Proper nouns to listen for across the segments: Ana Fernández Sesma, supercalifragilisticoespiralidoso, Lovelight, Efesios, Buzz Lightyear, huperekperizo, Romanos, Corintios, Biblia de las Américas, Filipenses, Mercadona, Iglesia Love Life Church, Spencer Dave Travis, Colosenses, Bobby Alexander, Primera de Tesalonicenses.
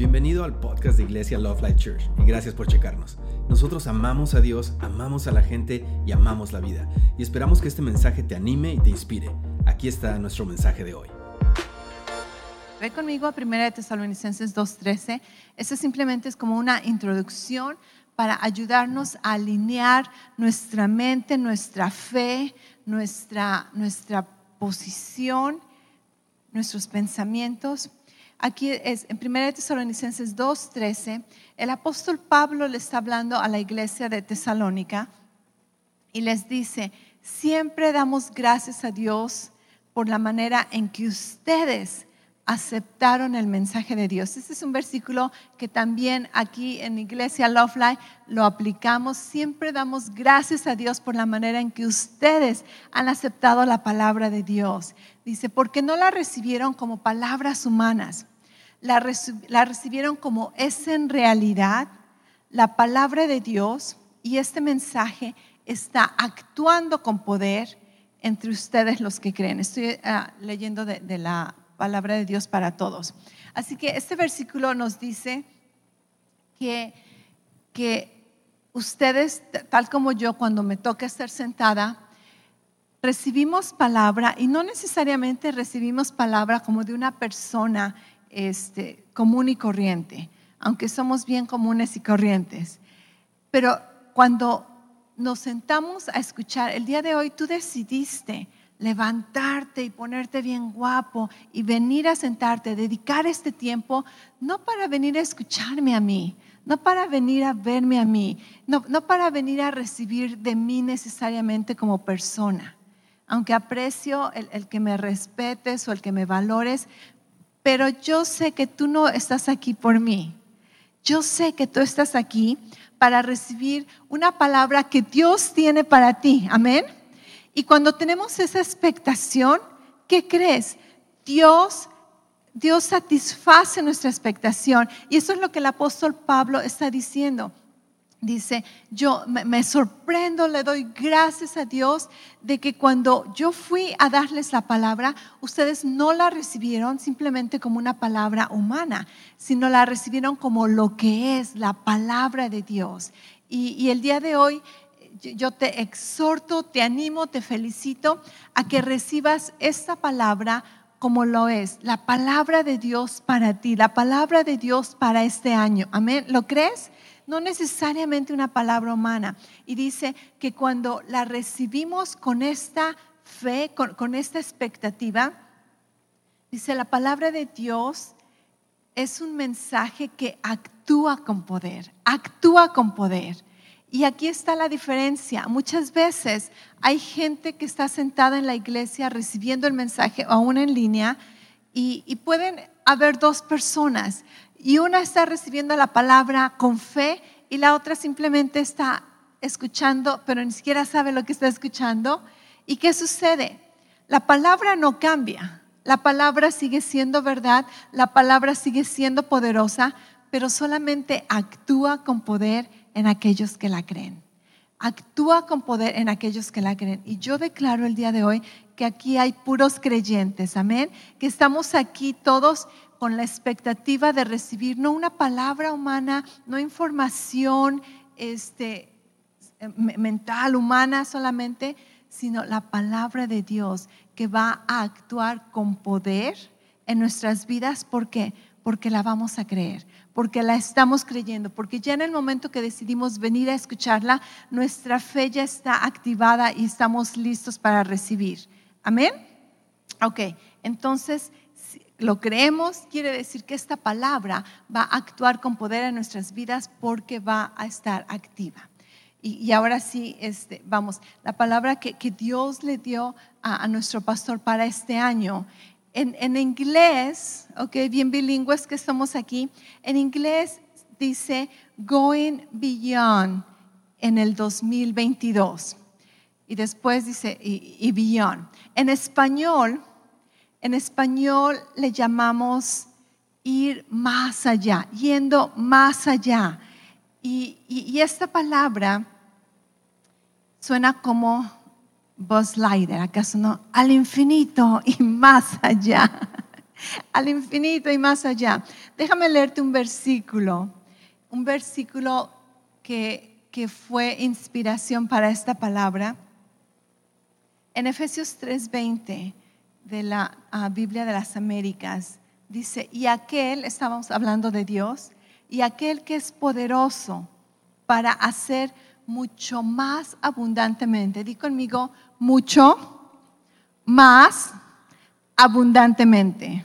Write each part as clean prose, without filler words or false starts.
Bienvenido al podcast de Iglesia Love Life Church y gracias por checarnos. Nosotros amamos a Dios, amamos a la gente y amamos la vida. Y esperamos que este mensaje te anime y te inspire. Aquí está nuestro mensaje de hoy. Ve conmigo a Primera de Tesalonicenses 2:13. Esto simplemente es como una introducción para ayudarnos a alinear nuestra mente, nuestra fe, nuestra posición, nuestros pensamientos. Aquí es en 1 Tesalonicenses 2:13, el apóstol Pablo le está hablando a la iglesia de Tesalónica y les dice: siempre damos gracias a Dios por la manera en que ustedes aceptaron el mensaje de Dios. Este es un versículo que también aquí en Iglesia Lovelight lo aplicamos. Siempre damos gracias a Dios por la manera en que ustedes han aceptado la palabra de Dios. Dice, porque no la recibieron como palabras humanas, la recibieron como es en realidad la palabra de Dios, y este mensaje está actuando con poder entre ustedes los que creen. Estoy leyendo de la palabra de Dios para todos. Así que este versículo nos dice que ustedes, tal como yo, cuando me toca estar sentada, recibimos palabra, y no necesariamente recibimos palabra como de una persona común y corriente, aunque somos bien comunes y corrientes. Pero cuando nos sentamos a escuchar, el día de hoy tú decidiste levantarte y ponerte bien guapo y venir a sentarte, dedicar este tiempo, no para venir a escucharme a mí, no para venir a verme a mí, no para venir a recibir de mí necesariamente como persona, aunque aprecio el que me respetes o el que me valores, pero yo sé que tú no estás aquí por mí. Yo sé que tú estás aquí para recibir una palabra que Dios tiene para ti, amén. Y cuando tenemos esa expectación, ¿qué crees? Dios satisface nuestra expectación. Y eso es lo que el apóstol Pablo está diciendo. Dice, yo me sorprendo, le doy gracias a Dios de que cuando yo fui a darles la palabra, ustedes no la recibieron simplemente como una palabra humana, sino la recibieron como lo que es la palabra de Dios. Y el día de hoy, yo te exhorto, te animo, te felicito a que recibas esta palabra como lo es, la palabra de Dios para ti, la palabra de Dios para este año. Amén. ¿Lo crees? No necesariamente una palabra humana. Y dice que cuando la recibimos con esta fe, con esta expectativa, dice, la palabra de Dios es un mensaje que actúa con poder. Y aquí está la diferencia. Muchas veces hay gente que está sentada en la iglesia recibiendo el mensaje, aún en línea, y pueden haber dos personas, y una está recibiendo la palabra con fe y la otra simplemente está escuchando, pero ni siquiera sabe lo que está escuchando. ¿Y qué sucede? La palabra no cambia, la palabra sigue siendo verdad, la palabra sigue siendo poderosa, pero solamente actúa con poder en aquellos que la creen. Actúa con poder en aquellos que la creen. Y yo declaro el día de hoy que aquí hay puros creyentes, amén, que estamos aquí todos con la expectativa de recibir no una palabra humana, no información mental, humana solamente, sino la palabra de Dios que va a actuar con poder en nuestras vidas. ¿Por qué? Porque la vamos a creer, porque la estamos creyendo, porque ya en el momento que decidimos venir a escucharla, nuestra fe ya está activada y estamos listos para recibir. ¿Amén? Ok, entonces si lo creemos, quiere decir que esta palabra va a actuar con poder en nuestras vidas porque va a estar activa. Y ahora sí, vamos, la palabra que Dios le dio a nuestro pastor para este año. En inglés, okay, bien bilingües que estamos aquí, en inglés dice Going Beyond en el 2022. Y después dice y Beyond. En español le llamamos ir más allá, yendo más allá. Y esta palabra suena como Buzz Lightyear, ¿acaso no? Al infinito y más allá. al infinito y más allá. Déjame leerte un versículo que fue inspiración para esta palabra. En Efesios 3:20 de la Biblia de las Américas dice, y aquel, estábamos hablando de Dios, y aquel que es poderoso para hacer mucho más abundantemente. Di conmigo, mucho más abundantemente.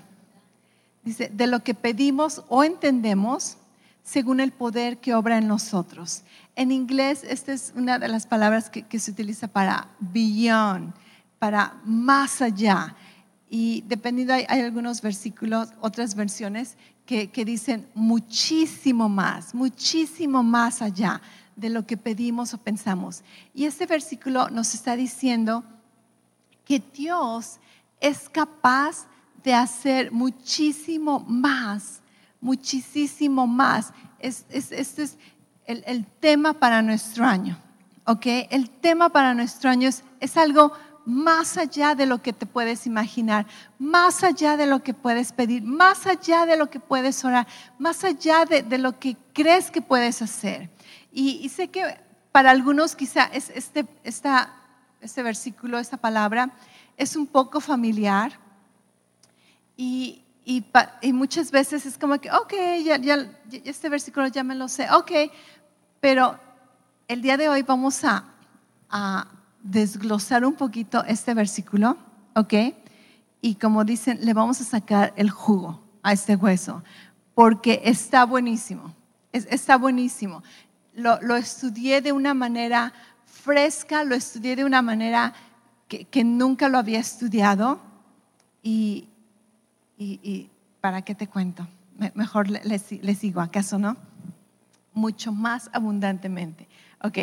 Dice, de lo que pedimos o entendemos según el poder que obra en nosotros. En inglés, esta es una de las palabras que se utiliza para beyond, para más allá. Y dependiendo, hay algunos versículos, otras versiones que dicen muchísimo más allá de lo que pedimos o pensamos. Y este versículo nos está diciendo que Dios es capaz de hacer muchísimo más. Este es el tema para nuestro año, ¿ok? El tema para nuestro año es algo más allá de lo que te puedes imaginar, más allá de lo que puedes pedir, más allá de lo que puedes orar, más allá de lo que crees que puedes hacer. Y sé que para algunos quizá es este versículo, esta palabra, es un poco familiar y muchas veces es como que, ok, ya este versículo ya me lo sé, ok, pero el día de hoy vamos a desglosar un poquito este versículo, ok, y como dicen, le vamos a sacar el jugo a este hueso, porque está buenísimo, está buenísimo. Lo estudié de una manera fresca, lo estudié de una manera que nunca lo había estudiado y ¿para qué te cuento? Mejor le sigo, ¿acaso no? Mucho más abundantemente. Ok,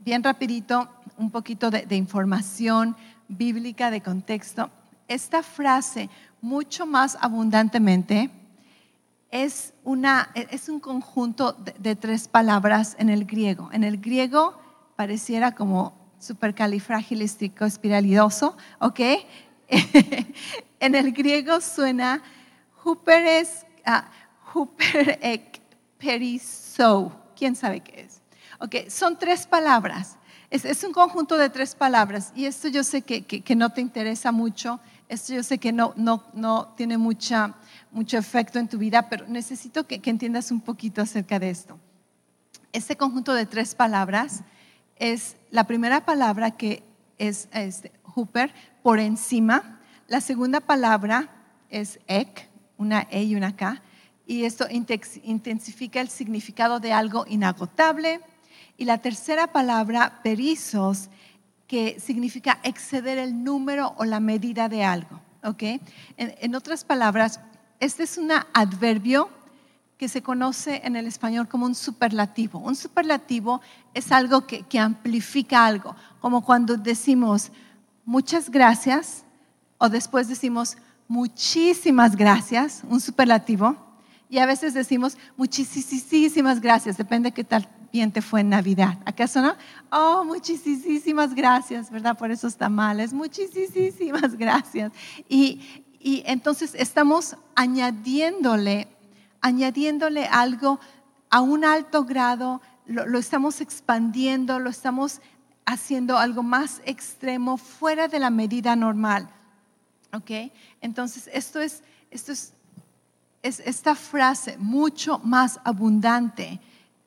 bien rapidito, un poquito de información bíblica, de contexto. Esta frase, mucho más abundantemente, es un conjunto de tres palabras en el griego. En el griego pareciera como supercalifragilisticoespiralidoso, ¿ok? En el griego suena huperekperizo. ¿Quién sabe qué es? Ok, son tres palabras. Es un conjunto de tres palabras. Y esto yo sé que no te interesa mucho. Esto yo sé que no tiene mucho efecto en tu vida, pero necesito que entiendas un poquito acerca de esto. Este conjunto de tres palabras es la primera palabra que es huper, por encima. La segunda palabra es ek, una E y una K. Y esto intensifica el significado de algo inagotable. Y la tercera palabra, perizos, que significa exceder el número o la medida de algo, ¿ok? En otras palabras, este es un adverbio que se conoce en el español como un superlativo. Un superlativo es algo que amplifica algo, como cuando decimos muchas gracias o después decimos muchísimas gracias, un superlativo, y a veces decimos muchísimas gracias, depende de qué tal bien te fue en Navidad, ¿acaso no? Oh, muchísimas gracias, ¿verdad? Por esos tamales, muchísimas gracias. Y entonces estamos añadiéndole algo a un alto grado, lo estamos expandiendo, lo estamos haciendo algo más extremo, fuera de la medida normal, ¿ok? Entonces esto es esta frase, mucho más abundante,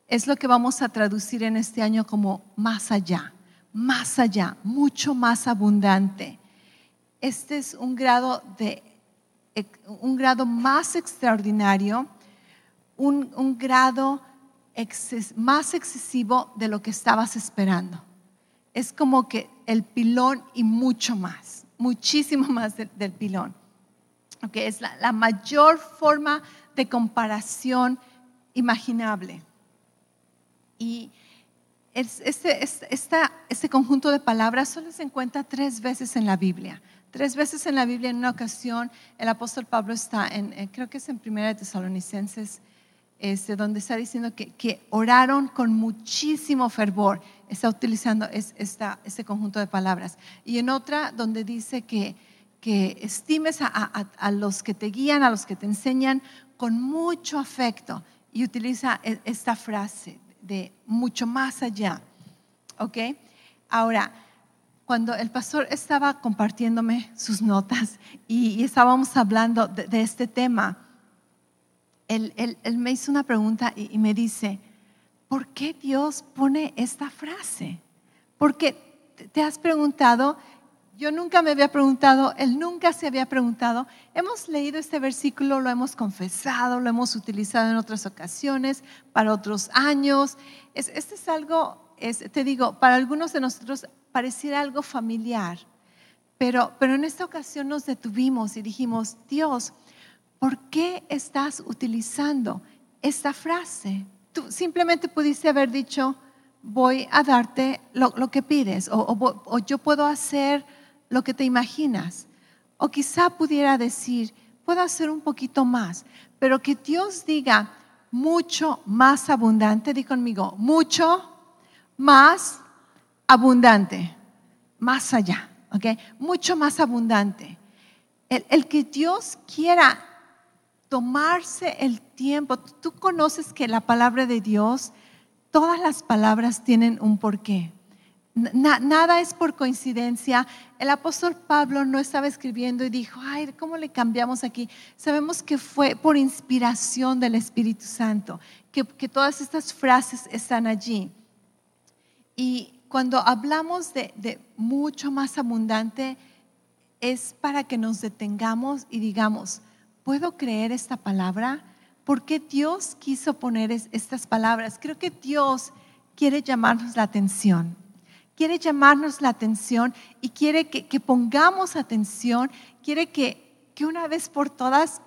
es lo que vamos a traducir en este año como más allá, mucho más abundante. Este es un grado más extraordinario, un grado más excesivo de lo que estabas esperando. Es como que el pilón y mucho más, muchísimo más del pilón. Okay, es la mayor forma de comparación imaginable. Y este conjunto de palabras solo se encuentra tres veces en la Biblia. Tres veces en la Biblia. En una ocasión el apóstol Pablo está creo que es en Primera de Tesalonicenses, donde está diciendo que oraron con muchísimo fervor. Está utilizando este conjunto de palabras. Y en otra donde dice que que estimes a los que te guían, a los que te enseñan con mucho afecto. Y utiliza esta frase de mucho más allá, ¿ok? Ahora, cuando el pastor estaba compartiéndome sus notas y estábamos hablando de este tema, él me hizo una pregunta y me dice, ¿por qué Dios pone esta frase? Porque te has preguntado, yo nunca me había preguntado, él nunca se había preguntado. Hemos leído este versículo, lo hemos confesado, lo hemos utilizado en otras ocasiones, para otros años. Este es algo, te digo, para algunos de nosotros pareciera algo familiar, pero en esta ocasión nos detuvimos y dijimos, Dios, ¿por qué estás utilizando esta frase? Tú simplemente pudiste haber dicho, voy a darte lo que pides, o yo puedo hacer lo que te imaginas. O quizá pudiera decir, puedo hacer un poquito más, pero que Dios diga mucho más abundante, di conmigo, mucho más abundante, más allá, ¿ok? Mucho más abundante. El que Dios quiera tomarse el tiempo. Tú conoces que la palabra de Dios, todas las palabras tienen un porqué. Nada es por coincidencia. El apóstol Pablo no estaba escribiendo y dijo, ay, ¿cómo le cambiamos aquí? Sabemos que fue por inspiración del Espíritu Santo, que todas estas frases están allí. Y cuando hablamos de mucho más abundante, es para que nos detengamos y digamos, ¿puedo creer esta palabra? ¿Por qué Dios quiso poner estas palabras? Creo que Dios quiere llamarnos la atención. Quiere llamarnos la atención y quiere que pongamos atención. Quiere que una vez por todas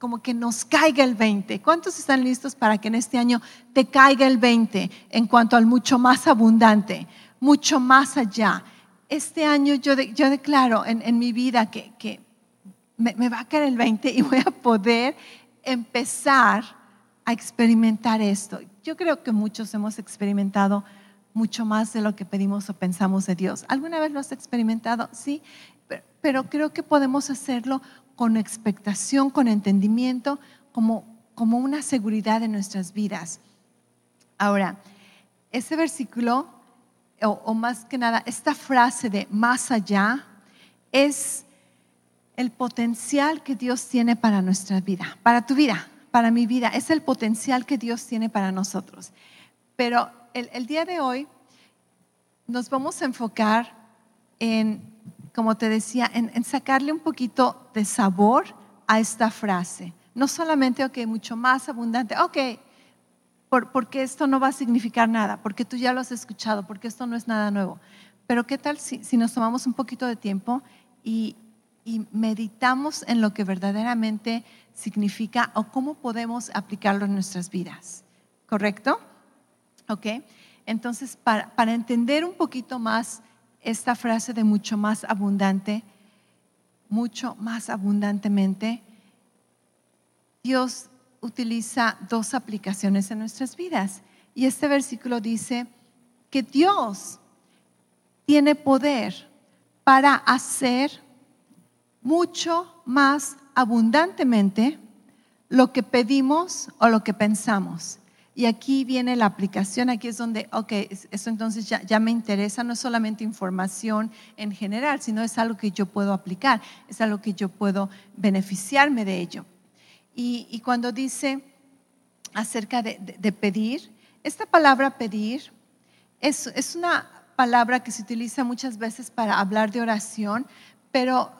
como que nos caiga el 20. ¿Cuántos están listos para que en este año te caiga el 20 en cuanto al mucho más abundante, mucho más allá? Este año yo declaro en mi vida que me va a caer el 20 y voy a poder empezar a experimentar esto. Yo creo que muchos hemos experimentado mucho más de lo que pedimos o pensamos de Dios. ¿Alguna vez lo has experimentado? Sí, pero creo que podemos hacerlo con expectación, con entendimiento, como una seguridad en nuestras vidas. Ahora, ese versículo, o más que nada, esta frase de más allá es el potencial que Dios tiene para nuestra vida, para tu vida, para mi vida. Es el potencial que Dios tiene para nosotros. Pero el día de hoy nos vamos a enfocar en, como te decía, en sacarle un poquito de sabor a esta frase. No solamente, ok, mucho más abundante, ok, porque esto no va a significar nada, porque tú ya lo has escuchado, porque esto no es nada nuevo. Pero ¿qué tal si nos tomamos un poquito de tiempo y meditamos en lo que verdaderamente significa o cómo podemos aplicarlo en nuestras vidas? ¿Correcto? Ok, entonces para entender un poquito más esta frase de mucho más abundante, mucho más abundantemente, Dios utiliza dos aplicaciones en nuestras vidas. Y este versículo dice que Dios tiene poder para hacer mucho más abundantemente lo que pedimos o lo que pensamos. Y aquí viene la aplicación, aquí es donde, ok, eso entonces ya me interesa, no es solamente información en general, sino es algo que yo puedo aplicar, es algo que yo puedo beneficiarme de ello. Y cuando dice acerca de pedir, esta palabra pedir es una palabra que se utiliza muchas veces para hablar de oración, pero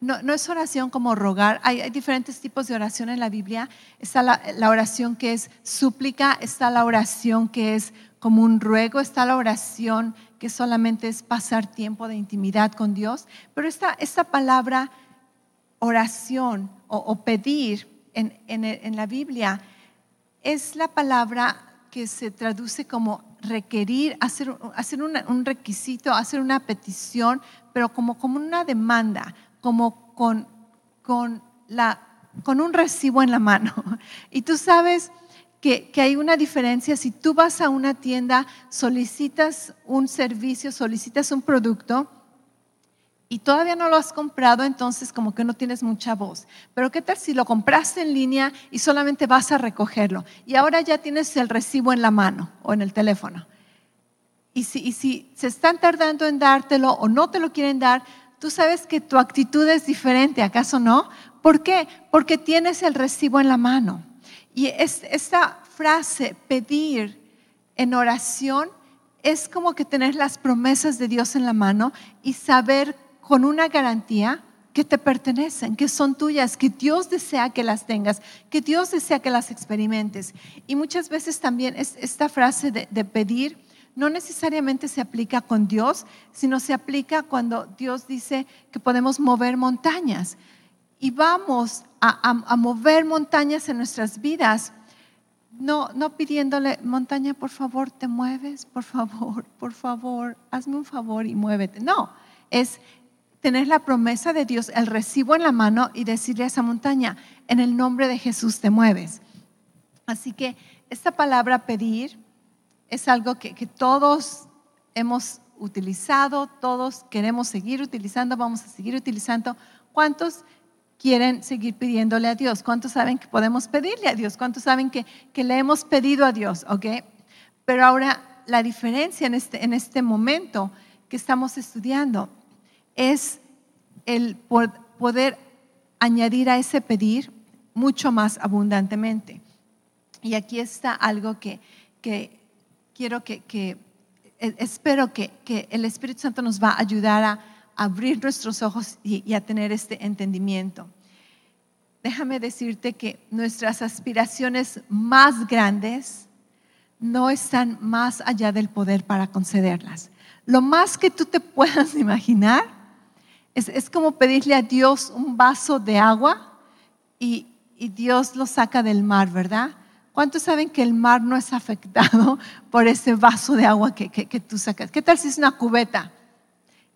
no es oración como rogar. Hay diferentes tipos de oración en la Biblia. Está la oración que es súplica, está la oración que es como un ruego, está la oración que solamente es pasar tiempo de intimidad con Dios. Pero esta palabra oración o pedir en la Biblia es la palabra que se traduce como requerir, hacer un requisito, hacer una petición, pero como una demanda, como con un recibo en la mano. Y tú sabes que hay una diferencia. Si tú vas a una tienda, solicitas un servicio, solicitas un producto, y todavía no lo has comprado, entonces como que no tienes mucha voz. Pero qué tal si lo compraste en línea y solamente vas a recogerlo, y ahora ya tienes el recibo en la mano o en el teléfono. Y si se están tardando en dártelo o no te lo quieren dar, tú sabes que tu actitud es diferente, ¿acaso no? ¿Por qué? Porque tienes el recibo en la mano. Y esta frase, pedir en oración, es como que tener las promesas de Dios en la mano y saber con una garantía que te pertenecen, que son tuyas, que Dios desea que las tengas, que Dios desea que las experimentes. Y muchas veces también esta frase de pedir no necesariamente se aplica con Dios, sino se aplica cuando Dios dice que podemos mover montañas. Y vamos a mover montañas en nuestras vidas, no pidiéndole, montaña, por favor, te mueves, por favor, hazme un favor y muévete. No, es tener la promesa de Dios, el recibo en la mano, y decirle a esa montaña, en el nombre de Jesús te mueves. Así que esta palabra pedir es algo que todos hemos utilizado, todos queremos seguir utilizando, vamos a seguir utilizando. ¿Cuántos quieren seguir pidiéndole a Dios? ¿Cuántos saben que podemos pedirle a Dios? ¿Cuántos saben que le hemos pedido a Dios? ¿Okay? Pero ahora la diferencia en este momento que estamos estudiando es el poder añadir a ese pedir mucho más abundantemente. Y aquí está algo que quiero espero que el Espíritu Santo nos va a ayudar a abrir nuestros ojos y a tener este entendimiento. Déjame decirte que nuestras aspiraciones más grandes no están más allá del poder para concederlas. Lo más que tú te puedas imaginar es como pedirle a Dios un vaso de agua y Dios lo saca del mar, ¿verdad? ¿Cuántos saben que el mar no es afectado por ese vaso de agua que tú sacas? ¿Qué tal si es una cubeta?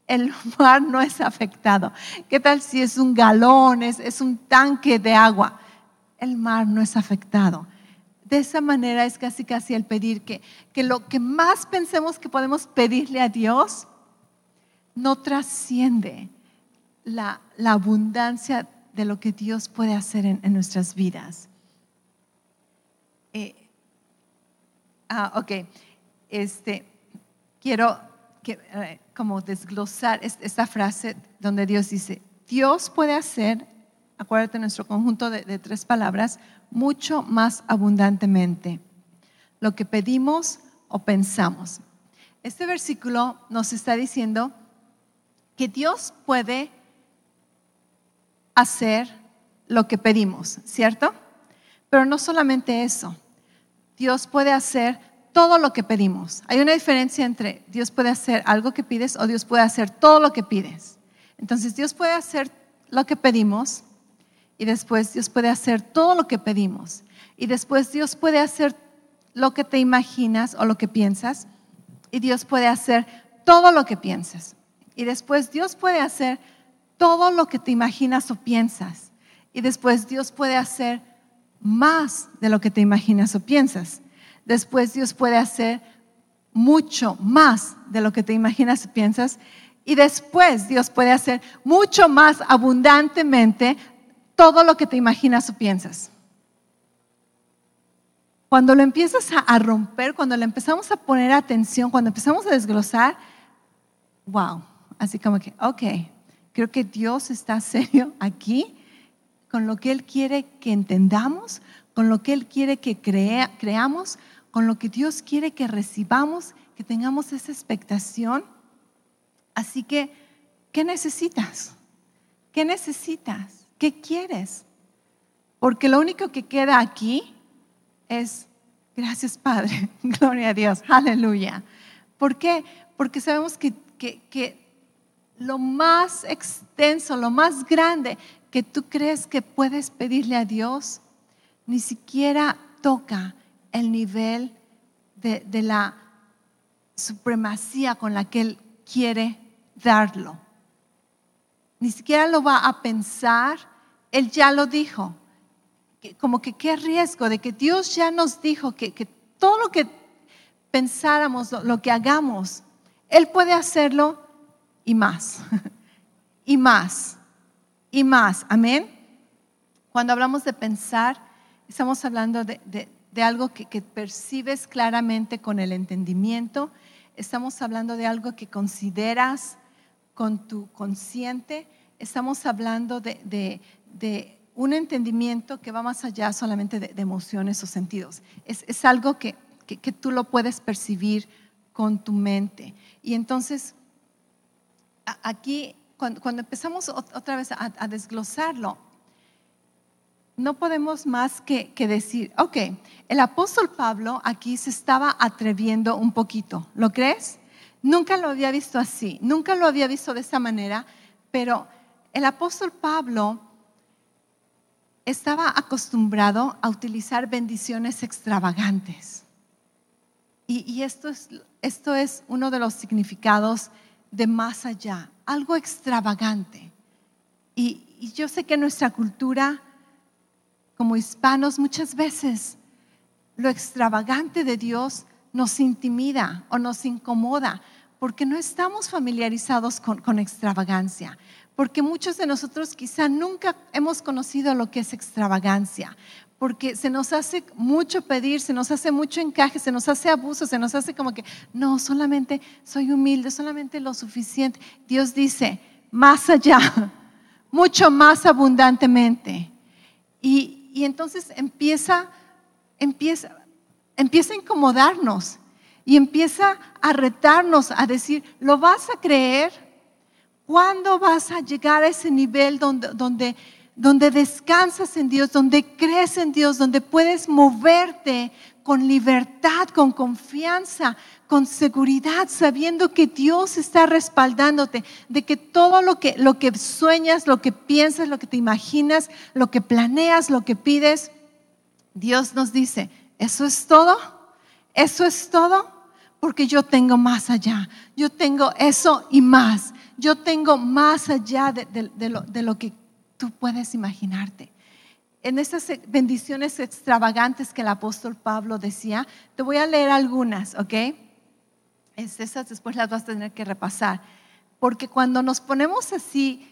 El mar no es afectado. ¿Qué tal si es un galón, es un tanque de agua? El mar no es afectado. De esa manera es casi el pedir que lo que más pensemos que podemos pedirle a Dios no trasciende la abundancia de lo que Dios puede hacer en nuestras vidas. Quiero como desglosar esta frase donde Dios dice, Dios puede hacer, acuérdate, nuestro conjunto de tres palabras, mucho más abundantemente lo que pedimos o pensamos. Este versículo nos está diciendo que Dios puede hacer lo que pedimos, ¿cierto? Pero no solamente eso. Dios puede hacer todo lo que pedimos. Hay una diferencia entre Dios puede hacer algo que pides o Dios puede hacer todo lo que pides. Entonces Dios puede hacer lo que pedimos y después Dios puede hacer todo lo que pedimos. Y después Dios puede hacer lo que te imaginas o lo que piensas y Dios puede hacer todo lo que piensas. Y después Dios puede hacer todo lo que te imaginas o piensas. Y después Dios puede hacer más de lo que te imaginas o piensas. Después Dios puede hacer mucho más de lo que te imaginas o piensas. Y después Dios puede hacer mucho más abundantemente todo lo que te imaginas o piensas. Cuando lo empiezas a romper, cuando le empezamos a poner atención, cuando empezamos a desglosar, wow, así como que, ok, creo que Dios está serio aquí con lo que Él quiere que entendamos, con lo que Él quiere que creamos, con lo que Dios quiere que recibamos, que tengamos esa expectación. Así que, ¿qué necesitas? ¿Qué necesitas? ¿Qué quieres? Porque lo único que queda aquí es, gracias Padre, gloria a Dios, aleluya. ¿Por qué? Porque sabemos que lo más extenso, lo más grande que tú crees que puedes pedirle a Dios, ni siquiera toca el nivel de la supremacía con la que Él quiere darlo. Ni siquiera lo va a pensar, Él ya lo dijo. Como que qué riesgo de que Dios ya nos dijo que todo lo que pensáramos, lo que hagamos, Él puede hacerlo y más. y más, y más. Amén. Cuando hablamos de pensar, estamos hablando de algo que percibes claramente con el entendimiento. Estamos hablando de algo que consideras con tu consciente. Estamos hablando de un entendimiento que va más allá solamente de emociones o sentidos. Es algo que tú lo puedes percibir con tu mente. Y entonces, aquí, cuando empezamos otra vez a desglosarlo, no podemos más que decir, ok, el apóstol Pablo aquí se estaba atreviendo un poquito, ¿lo crees? Nunca lo había visto así, nunca lo había visto de esa manera, pero el apóstol Pablo estaba acostumbrado a utilizar bendiciones extravagantes. Y esto es uno de los significados de más allá, algo extravagante. Y yo sé que nuestra cultura, como hispanos, muchas veces lo extravagante de Dios nos intimida o nos incomoda porque no estamos familiarizados con extravagancia. Porque muchos de nosotros quizá nunca hemos conocido lo que es extravagancia, porque se nos hace mucho pedir, se nos hace mucho encaje, se nos hace abuso, se nos hace como que no, solamente soy humilde, solamente lo suficiente. Dios dice, más allá, mucho más abundantemente. Y entonces empieza a incomodarnos y empieza a retarnos, a decir, ¿lo vas a creer? ¿Cuándo vas a llegar a ese nivel donde descansas en Dios, donde crees en Dios, donde puedes moverte con libertad, con confianza, con seguridad, sabiendo que Dios está respaldándote, de que todo lo que sueñas, lo que piensas, lo que te imaginas, lo que planeas, lo que pides, Dios nos dice, eso es todo, porque yo tengo más allá, yo tengo eso y más. Yo tengo más allá de lo que tú puedes imaginarte. En estas bendiciones extravagantes que el apóstol Pablo decía, te voy a leer algunas, ¿ok? Esas después las vas a tener que repasar. Porque cuando nos ponemos así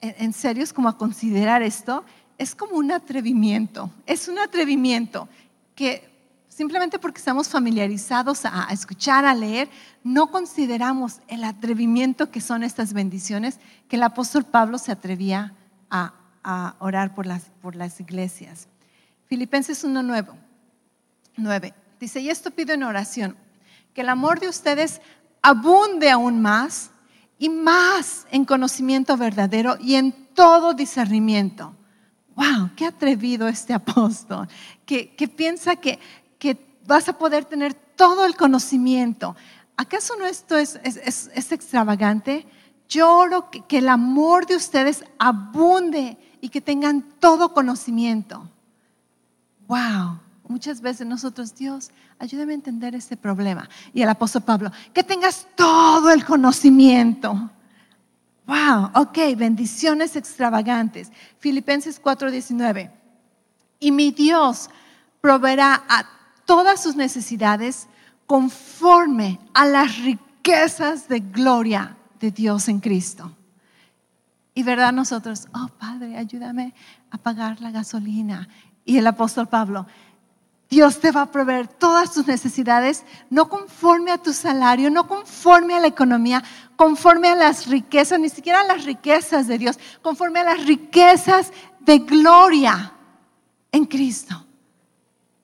en serios como a considerar esto, es como un atrevimiento. Es un atrevimiento que simplemente porque estamos familiarizados a escuchar, a leer, no consideramos el atrevimiento que son estas bendiciones que el apóstol Pablo se atrevía a orar por las iglesias. Filipenses 1:9 dice, y esto pido en oración, que el amor de ustedes abunde aún más y más en conocimiento verdadero y en todo discernimiento. ¡Wow! ¡Qué atrevido este apóstol! Que piensa que vas a poder tener todo el conocimiento. ¿Acaso no esto es extravagante? Yo oro que el amor de ustedes abunde y que tengan todo conocimiento. ¡Wow! Muchas veces nosotros, Dios, ayúdame a entender este problema. Y el apóstol Pablo, que tengas todo el conocimiento. ¡Wow! Ok, bendiciones extravagantes. Filipenses 4:19. Y mi Dios proveerá a todas sus necesidades conforme a las riquezas de gloria de Dios en Cristo. Y verdad nosotros, oh Padre, ayúdame a pagar la gasolina. Y el apóstol Pablo, Dios te va a proveer todas tus necesidades, no conforme a tu salario, no conforme a la economía, conforme a las riquezas, ni siquiera a las riquezas de Dios, conforme a las riquezas de gloria en Cristo.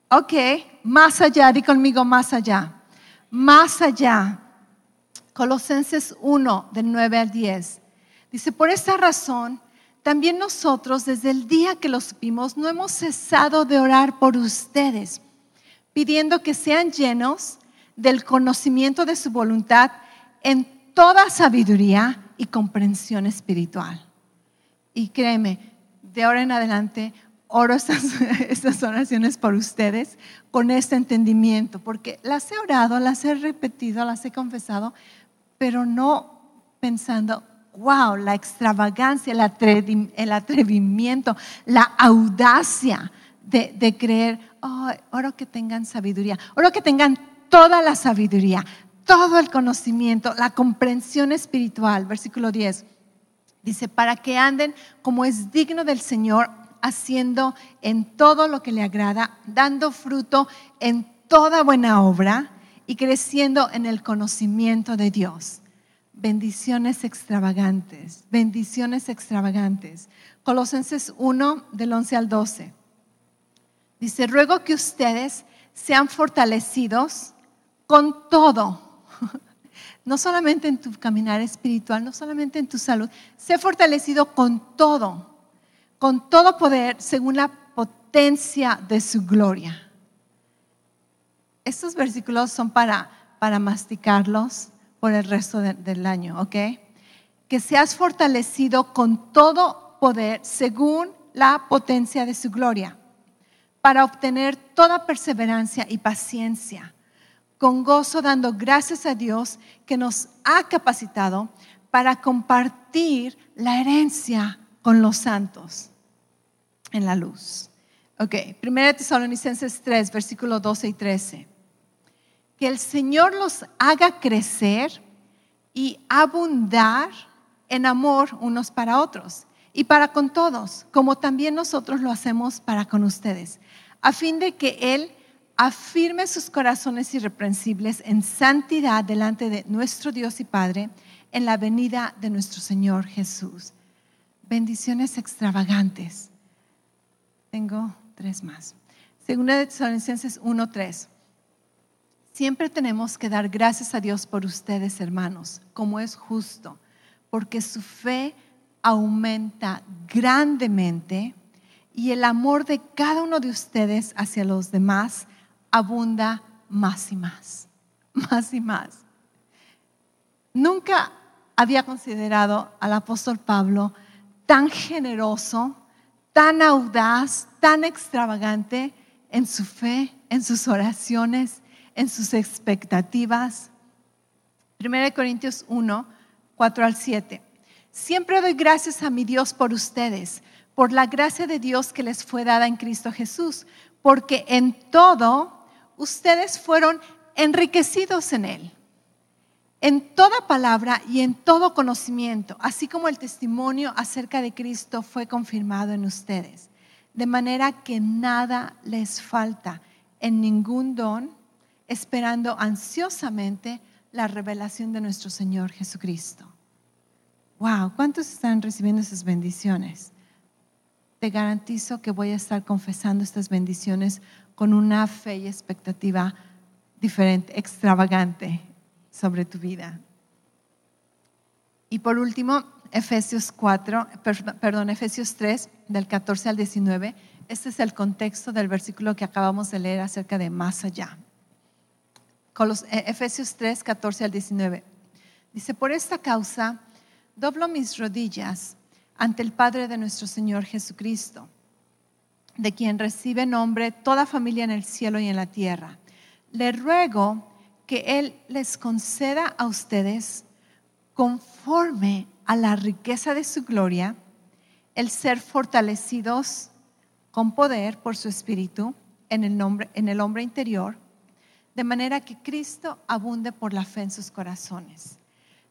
Ok, más allá, di conmigo más allá, más allá. Colosenses 1:9-10 dice, por esta razón también nosotros desde el día que lo supimos no hemos cesado de orar por ustedes, pidiendo que sean llenos del conocimiento de su voluntad en toda sabiduría y comprensión espiritual. Y créeme, de ahora en adelante oro estas oraciones por ustedes con este entendimiento, porque las he orado, las he repetido, las he confesado, pero no pensando, wow, la extravagancia, el atrevimiento, la audacia de creer, oh, oro que tengan sabiduría, oro que tengan toda la sabiduría, todo el conocimiento, la comprensión espiritual. Versículo 10 dice, para que anden como es digno del Señor, haciendo en todo lo que le agrada, dando fruto en toda buena obra y creciendo en el conocimiento de Dios. Bendiciones extravagantes, bendiciones extravagantes. Colosenses 1 del 11 al 12. Dice, ruego que ustedes sean fortalecidos con todo, no solamente en tu caminar espiritual, no solamente en tu salud, sé fortalecido con todo poder según la potencia de su gloria. Estos versículos son para masticarlos por el resto del año, ¿ok? Que seas fortalecido con todo poder según la potencia de su gloria, para obtener toda perseverancia y paciencia, con gozo dando gracias a Dios que nos ha capacitado para compartir la herencia con los santos en la luz. Ok, Primera de Tesalonicenses 3, versículos 12 y 13. Que el Señor los haga crecer y abundar en amor unos para otros y para con todos, como también nosotros lo hacemos para con ustedes, a fin de que Él afirme sus corazones irreprensibles en santidad delante de nuestro Dios y Padre en la venida de nuestro Señor Jesús. Bendiciones extravagantes. Tengo 3 más. Segunda de Tesalonicenses 1:3. Siempre tenemos que dar gracias a Dios por ustedes, hermanos, como es justo, porque su fe aumenta grandemente y el amor de cada uno de ustedes hacia los demás abunda más y más, más y más. Nunca había considerado al apóstol Pablo tan generoso, tan audaz, tan extravagante en su fe, en sus oraciones, en sus expectativas. 1 Corintios 1, 4 al 7. Siempre doy gracias a mi Dios por ustedes, por la gracia de Dios que les fue dada en Cristo Jesús, porque en todo ustedes fueron enriquecidos en Él, en toda palabra y en todo conocimiento, así como el testimonio acerca de Cristo fue confirmado en ustedes, de manera que nada les falta en ningún don, esperando ansiosamente la revelación de nuestro Señor Jesucristo. Wow, ¿cuántos están recibiendo esas bendiciones? Te garantizo que voy a estar confesando estas bendiciones con una fe y expectativa diferente, extravagante sobre tu vida. Y por último, Efesios 3, del 14 al 19. Este es el contexto del versículo que acabamos de leer acerca de más allá. Efesios 3, 14 al 19. Dice, por esta causa doblo mis rodillas ante el Padre de nuestro Señor Jesucristo, de quien recibe nombre toda familia en el cielo y en la tierra. Le ruego que Él les conceda a ustedes, conforme a la riqueza de su gloria, el ser fortalecidos con poder por su Espíritu en el hombre interior, de manera que Cristo abunde por la fe en sus corazones.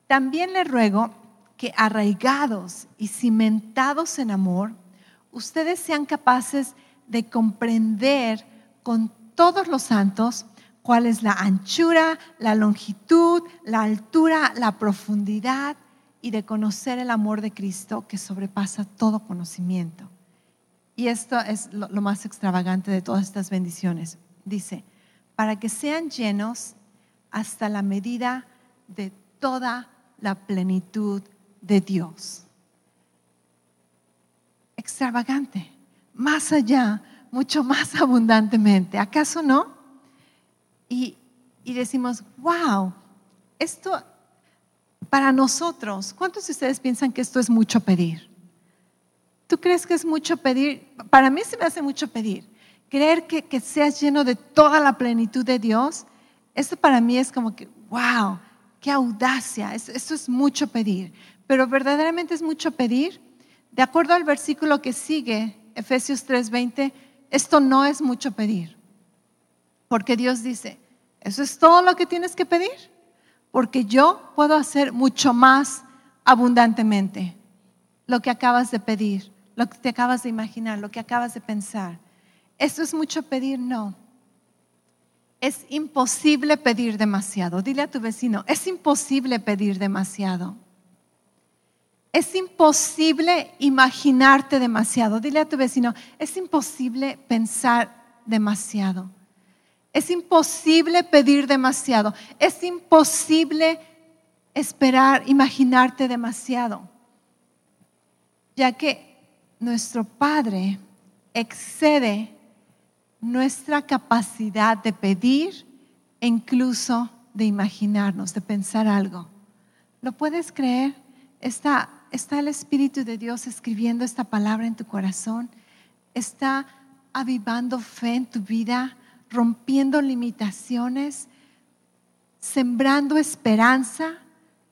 También le ruego que arraigados y cimentados en amor, ustedes sean capaces de comprender con todos los santos cuál es la anchura, la longitud, la altura, la profundidad, y de conocer el amor de Cristo que sobrepasa todo conocimiento. Y esto es lo más extravagante de todas estas bendiciones. Dice, para que sean llenos hasta la medida de toda la plenitud de Dios. Extravagante, más allá, mucho más abundantemente, ¿acaso no? Y decimos, wow, esto para nosotros, ¿cuántos de ustedes piensan que esto es mucho pedir? ¿Tú crees que es mucho pedir? Para mí se me hace mucho pedir. Creer que seas lleno de toda la plenitud de Dios, esto para mí es como que, wow, qué audacia, esto es mucho pedir. Pero verdaderamente es mucho pedir. De acuerdo al versículo que sigue, Efesios 3:20, esto no es mucho pedir. Porque Dios dice, ¿eso es todo lo que tienes que pedir? porque yo puedo hacer mucho más abundantemente lo que acabas de pedir, lo que te acabas de imaginar, lo que acabas de pensar. ¿Esto es mucho pedir? No. Es imposible pedir demasiado. Dile a tu vecino, es imposible pedir demasiado. Es imposible imaginarte demasiado. Dile a tu vecino, es imposible pensar demasiado. Es imposible pedir demasiado. Es imposible esperar, imaginarte demasiado. Ya que nuestro Padre excede nuestra capacidad de pedir e incluso de imaginarnos, de pensar algo. ¿Lo puedes creer? Está el Espíritu de Dios escribiendo esta palabra en tu corazón. Está avivando fe en tu vida, rompiendo limitaciones, sembrando esperanza,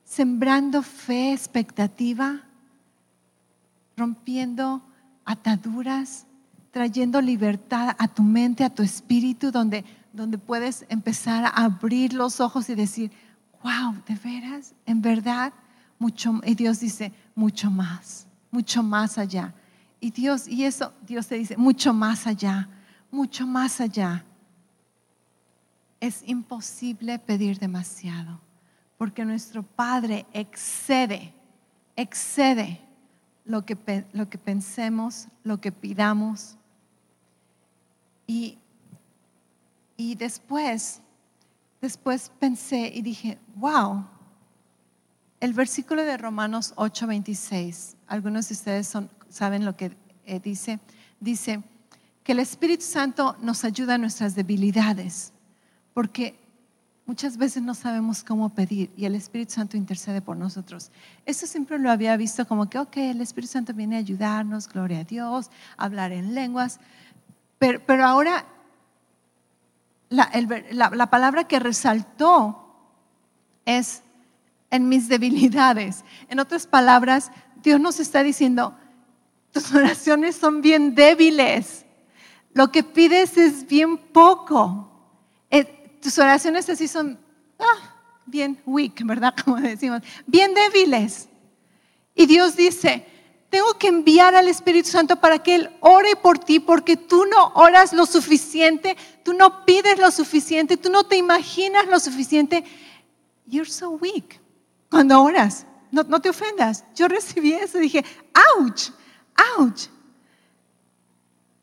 sembrando fe, expectativa, rompiendo ataduras, trayendo libertad a tu mente, a tu espíritu, donde puedes empezar a abrir los ojos y decir, wow, de veras, en verdad, mucho. Y Dios dice, mucho más allá. Y Dios te dice, mucho más allá, mucho más allá. Es imposible pedir demasiado, porque nuestro Padre excede lo que pensemos, lo que pidamos. Y después pensé y dije, wow, el versículo de Romanos 8:26, algunos de ustedes saben lo que dice que el Espíritu Santo nos ayuda en nuestras debilidades, porque muchas veces no sabemos cómo pedir y el Espíritu Santo intercede por nosotros. Eso siempre lo había visto como que, ok, el Espíritu Santo viene a ayudarnos, gloria a Dios, hablar en lenguas. Pero ahora la palabra que resaltó es en mis debilidades. En otras palabras, Dios nos está diciendo, tus oraciones son bien débiles. Lo que pides es bien poco. Tus oraciones así son bien weak, ¿verdad? Como decimos, bien débiles. Y Dios dice, tengo que enviar al Espíritu Santo para que Él ore por ti, porque tú no oras lo suficiente, tú no pides lo suficiente, tú no te imaginas lo suficiente. You're so weak. Cuando oras, no te ofendas. Yo recibí eso y dije, ouch, ouch.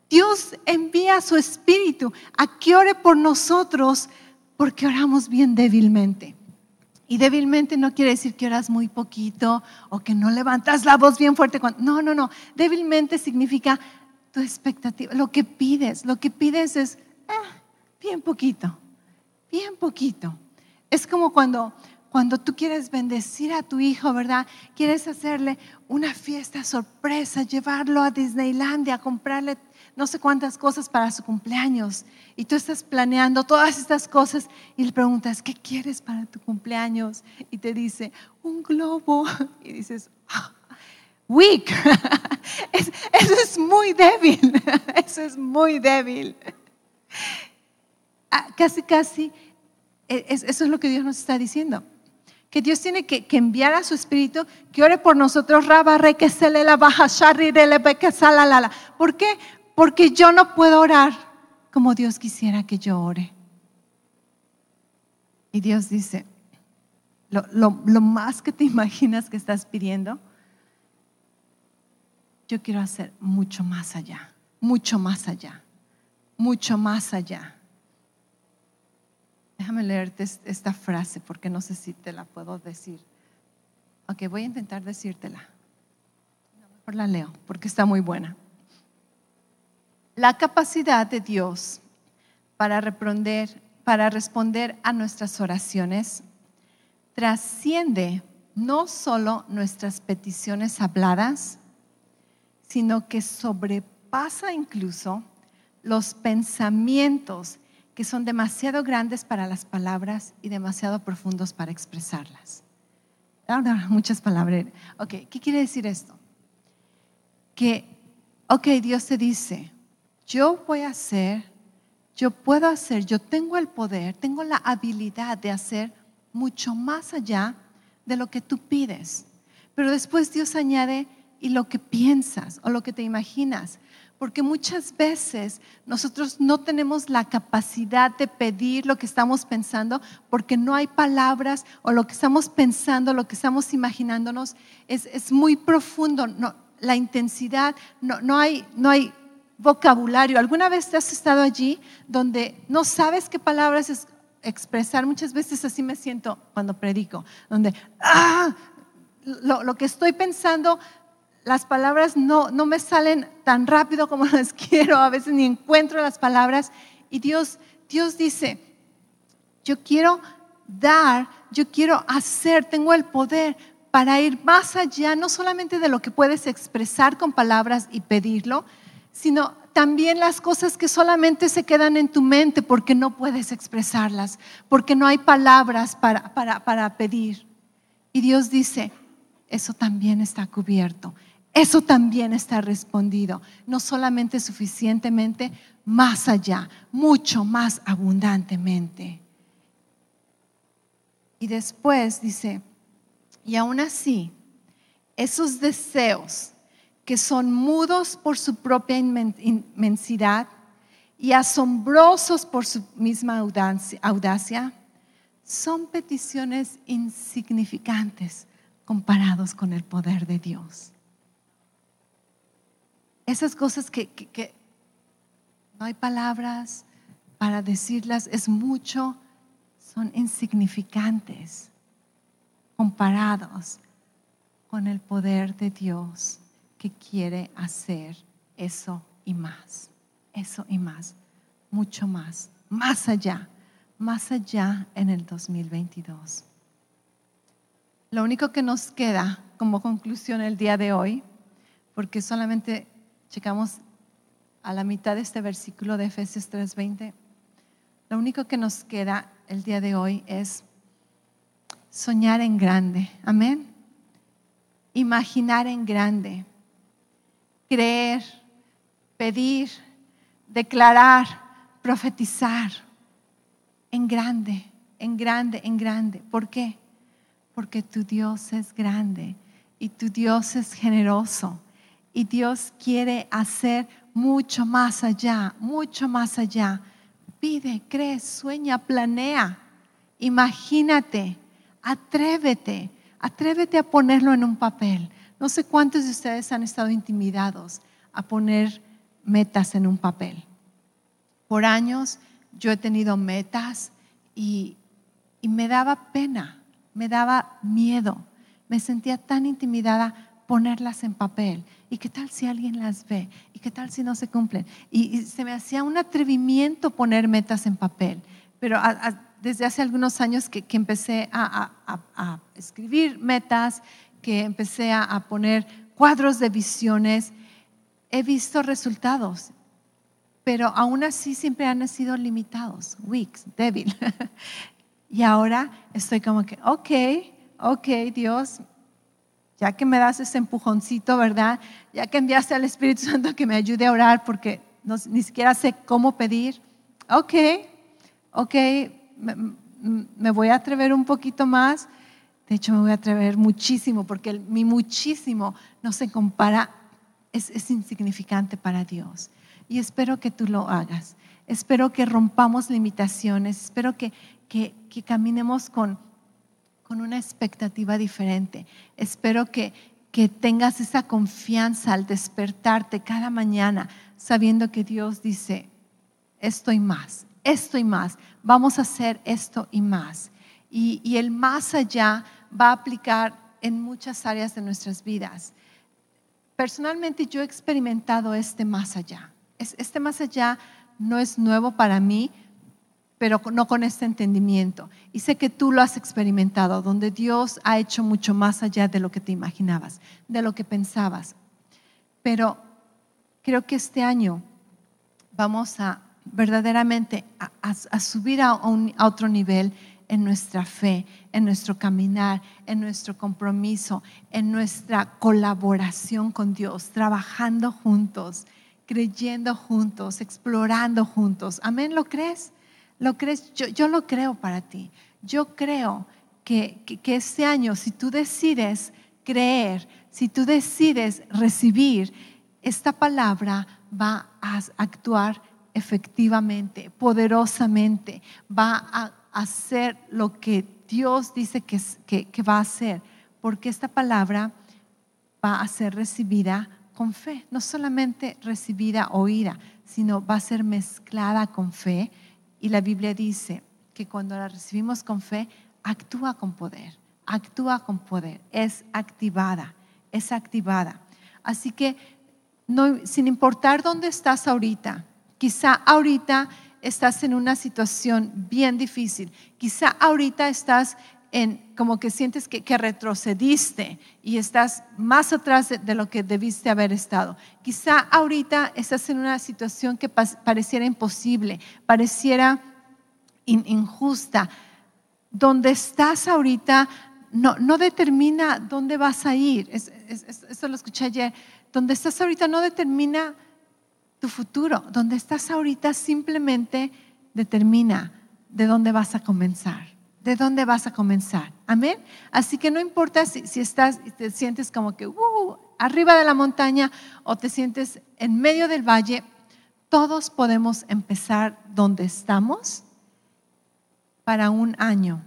Dios envía a su Espíritu a que ore por nosotros, porque oramos bien débilmente. Y débilmente no quiere decir que oras muy poquito o que no levantas la voz bien fuerte. No. Débilmente significa tu expectativa. Lo que pides es bien poquito, bien poquito. Es como cuando tú quieres bendecir a tu hijo, ¿verdad? Quieres hacerle una fiesta sorpresa, llevarlo a Disneylandia, comprarle no sé cuántas cosas para su cumpleaños, y tú estás planeando todas estas cosas y le preguntas, ¿qué quieres para tu cumpleaños? Y te dice, un globo. Y dices, weak. Eso es muy débil. Eso es muy débil. Casi eso es lo que Dios nos está diciendo, que Dios tiene que enviar a su Espíritu, que ore por nosotros. ¿Por qué? Porque yo no puedo orar como Dios quisiera que yo ore. Y Dios dice, lo más que te imaginas que estás pidiendo, yo quiero hacer mucho más allá, mucho más allá, mucho más allá. Déjame leerte esta frase porque no sé si te la puedo decir. Ok, voy a intentar decírtela. Mejor la leo porque está muy buena. La capacidad de Dios para responder a nuestras oraciones trasciende no solo nuestras peticiones habladas, sino que sobrepasa incluso los pensamientos que son demasiado grandes para las palabras y demasiado profundos para expresarlas. Muchas palabras. Ok, ¿qué quiere decir esto? Que, ok, Dios te dice, yo puedo hacer, yo tengo el poder, tengo la habilidad de hacer mucho más allá de lo que tú pides. Pero después Dios añade, y lo que piensas o lo que te imaginas. Porque muchas veces nosotros no tenemos la capacidad de pedir lo que estamos pensando, porque no hay palabras, o lo que estamos pensando, lo que estamos imaginándonos es muy profundo, no, la intensidad, no hay vocabulario. ¿Alguna vez te has estado allí donde no sabes qué palabras expresar? Muchas veces así me siento cuando predico, donde lo que estoy pensando, las palabras no me salen tan rápido como las quiero, a veces ni encuentro las palabras. Y Dios dice, yo quiero dar, yo quiero hacer, tengo el poder para ir más allá, no solamente de lo que puedes expresar con palabras y pedirlo, sino también las cosas que solamente se quedan en tu mente porque no puedes expresarlas, porque no hay palabras para pedir. Y Dios dice, eso también está cubierto. Eso también está respondido, no solamente suficientemente, más allá, mucho más abundantemente. Y después dice, y aún así, esos deseos que son mudos por su propia inmensidad y asombrosos por su misma audacia, son peticiones insignificantes comparados con el poder de Dios. Esas cosas que no hay palabras para decirlas, es mucho, son insignificantes comparados con el poder de Dios que quiere hacer eso y más, mucho más, más allá en el 2022. Lo único que nos queda como conclusión el día de hoy, porque solamente checamos a la mitad de este versículo de Efesios 3:20. Lo único que nos queda el día de hoy es soñar en grande, amén. Imaginar en grande, creer, pedir, declarar, profetizar en grande, en grande, en grande. ¿Por qué? Porque tu Dios es grande y tu Dios es generoso. Y Dios quiere hacer mucho más allá, mucho más allá. Pide, cree, sueña, planea, imagínate, atrévete a ponerlo en un papel. No sé cuántos de ustedes han estado intimidados a poner metas en un papel. Por años yo he tenido metas y me daba pena, me daba miedo, me sentía tan intimidada ponerlas en papel. ¿Y qué tal si alguien las ve? ¿Y qué tal si no se cumplen? Y se me hacía un atrevimiento poner metas en papel. Pero desde hace algunos años que empecé a escribir metas, que empecé a poner cuadros de visiones, he visto resultados. Pero aún así siempre han sido limitados, weak, débil. Y ahora estoy como que, ok, Dios, ya que me das ese empujoncito, ¿verdad? Ya que enviaste al Espíritu Santo que me ayude a orar porque ni siquiera sé cómo pedir. Ok, me voy a atrever un poquito más. De hecho, me voy a atrever muchísimo porque mi muchísimo no se compara, es insignificante para Dios. Y espero que tú lo hagas. Espero que rompamos limitaciones. Espero que caminemos con una expectativa diferente. Espero que tengas esa confianza al despertarte cada mañana, sabiendo que Dios dice, esto y más, vamos a hacer esto y más. Y el más allá va a aplicar en muchas áreas de nuestras vidas. Personalmente yo he experimentado este más allá. Este más allá no es nuevo para mí, pero no con este entendimiento. Y sé que tú lo has experimentado, donde Dios ha hecho mucho más allá de lo que te imaginabas, de lo que pensabas. Pero creo que este año vamos a verdaderamente a subir a otro nivel en nuestra fe, en nuestro caminar, en nuestro compromiso, en nuestra colaboración con Dios, trabajando juntos, creyendo juntos, explorando juntos. ¿Amén? ¿Lo crees? ¿Lo crees? Yo lo creo para ti. Yo creo que este año, si tú decides creer, si tú decides recibir, esta palabra va a actuar efectivamente, poderosamente, va a hacer lo que Dios dice que va a hacer, porque esta palabra va a ser recibida con fe, no solamente recibida, oída, sino va a ser mezclada con fe. Y la Biblia dice que cuando la recibimos con fe, actúa con poder, es activada. Así que no, sin importar dónde estás ahorita, quizá ahorita estás en una situación bien difícil, quizá ahorita estás en como que sientes que retrocediste y estás más atrás de lo que debiste haber estado. Quizá ahorita estás en una situación que pareciera imposible, pareciera injusta. Donde estás ahorita no determina dónde vas a ir. Eso lo escuché ayer. Donde estás ahorita no determina tu futuro. Donde estás ahorita simplemente determina de dónde vas a comenzar. ¿De dónde vas a comenzar? Amén. Así que no importa si estás, te sientes como que arriba de la montaña o te sientes en medio del valle, todos podemos empezar donde estamos para un año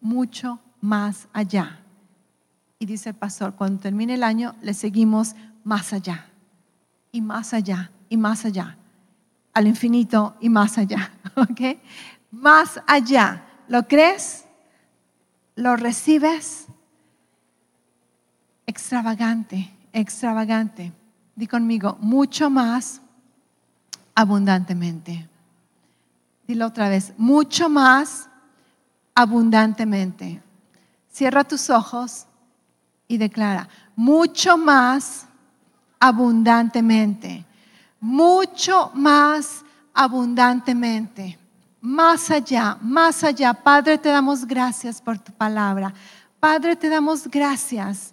mucho más allá. Y dice el pastor, cuando termine el año le seguimos más allá y más allá y más allá, al infinito y más allá, ¿ok? Más allá. ¿Lo crees? ¿Lo recibes? Extravagante. Di conmigo, mucho más abundantemente. Dilo otra vez, mucho más abundantemente. Cierra tus ojos y declara, mucho más abundantemente. Mucho más abundantemente. Más allá, Padre, te damos gracias por tu palabra. Padre, te damos gracias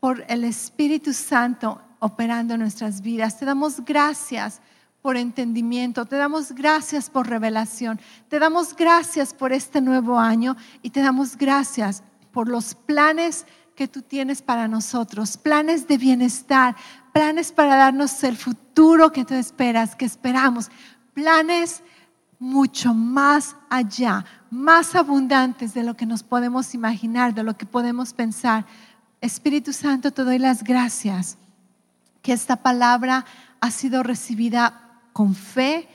por el Espíritu Santo operando en nuestras vidas. Te damos gracias por entendimiento, te damos gracias por revelación, te damos gracias por este nuevo año y te damos gracias por los planes que tú tienes para nosotros, planes de bienestar, planes para darnos el futuro que tú esperas, que esperamos, planes mucho más allá, más abundantes de lo que nos podemos imaginar, de lo que podemos pensar. Espíritu Santo, te doy las gracias que esta palabra ha sido recibida con fe,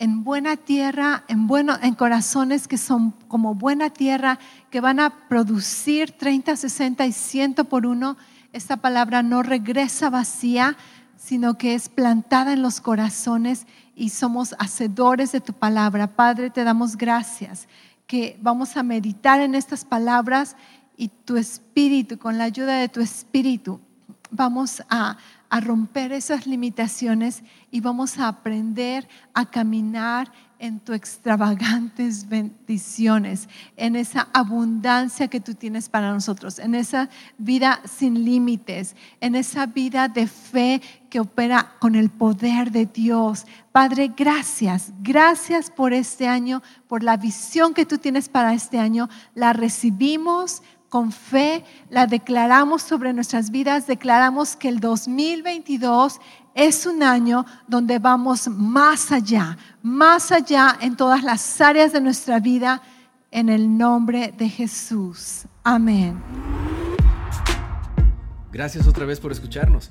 en buena tierra, en corazones que son como buena tierra, que van a producir 30, 60 y 100 por uno. Esta palabra no regresa vacía, sino que es plantada en los corazones y somos hacedores de tu palabra. Padre, te damos gracias que vamos a meditar en estas palabras y tu Espíritu, con la ayuda de tu Espíritu, vamos a romper esas limitaciones y vamos a aprender a caminar en tus extravagantes bendiciones, en esa abundancia que tú tienes para nosotros, en esa vida sin límites, en esa vida de fe que opera con el poder de Dios. Padre, gracias por este año, por la visión que tú tienes para este año. La recibimos con fe, la declaramos sobre nuestras vidas, declaramos que el 2022 es un año donde vamos más allá en todas las áreas de nuestra vida, en el nombre de Jesús. Amén. Gracias otra vez por escucharnos.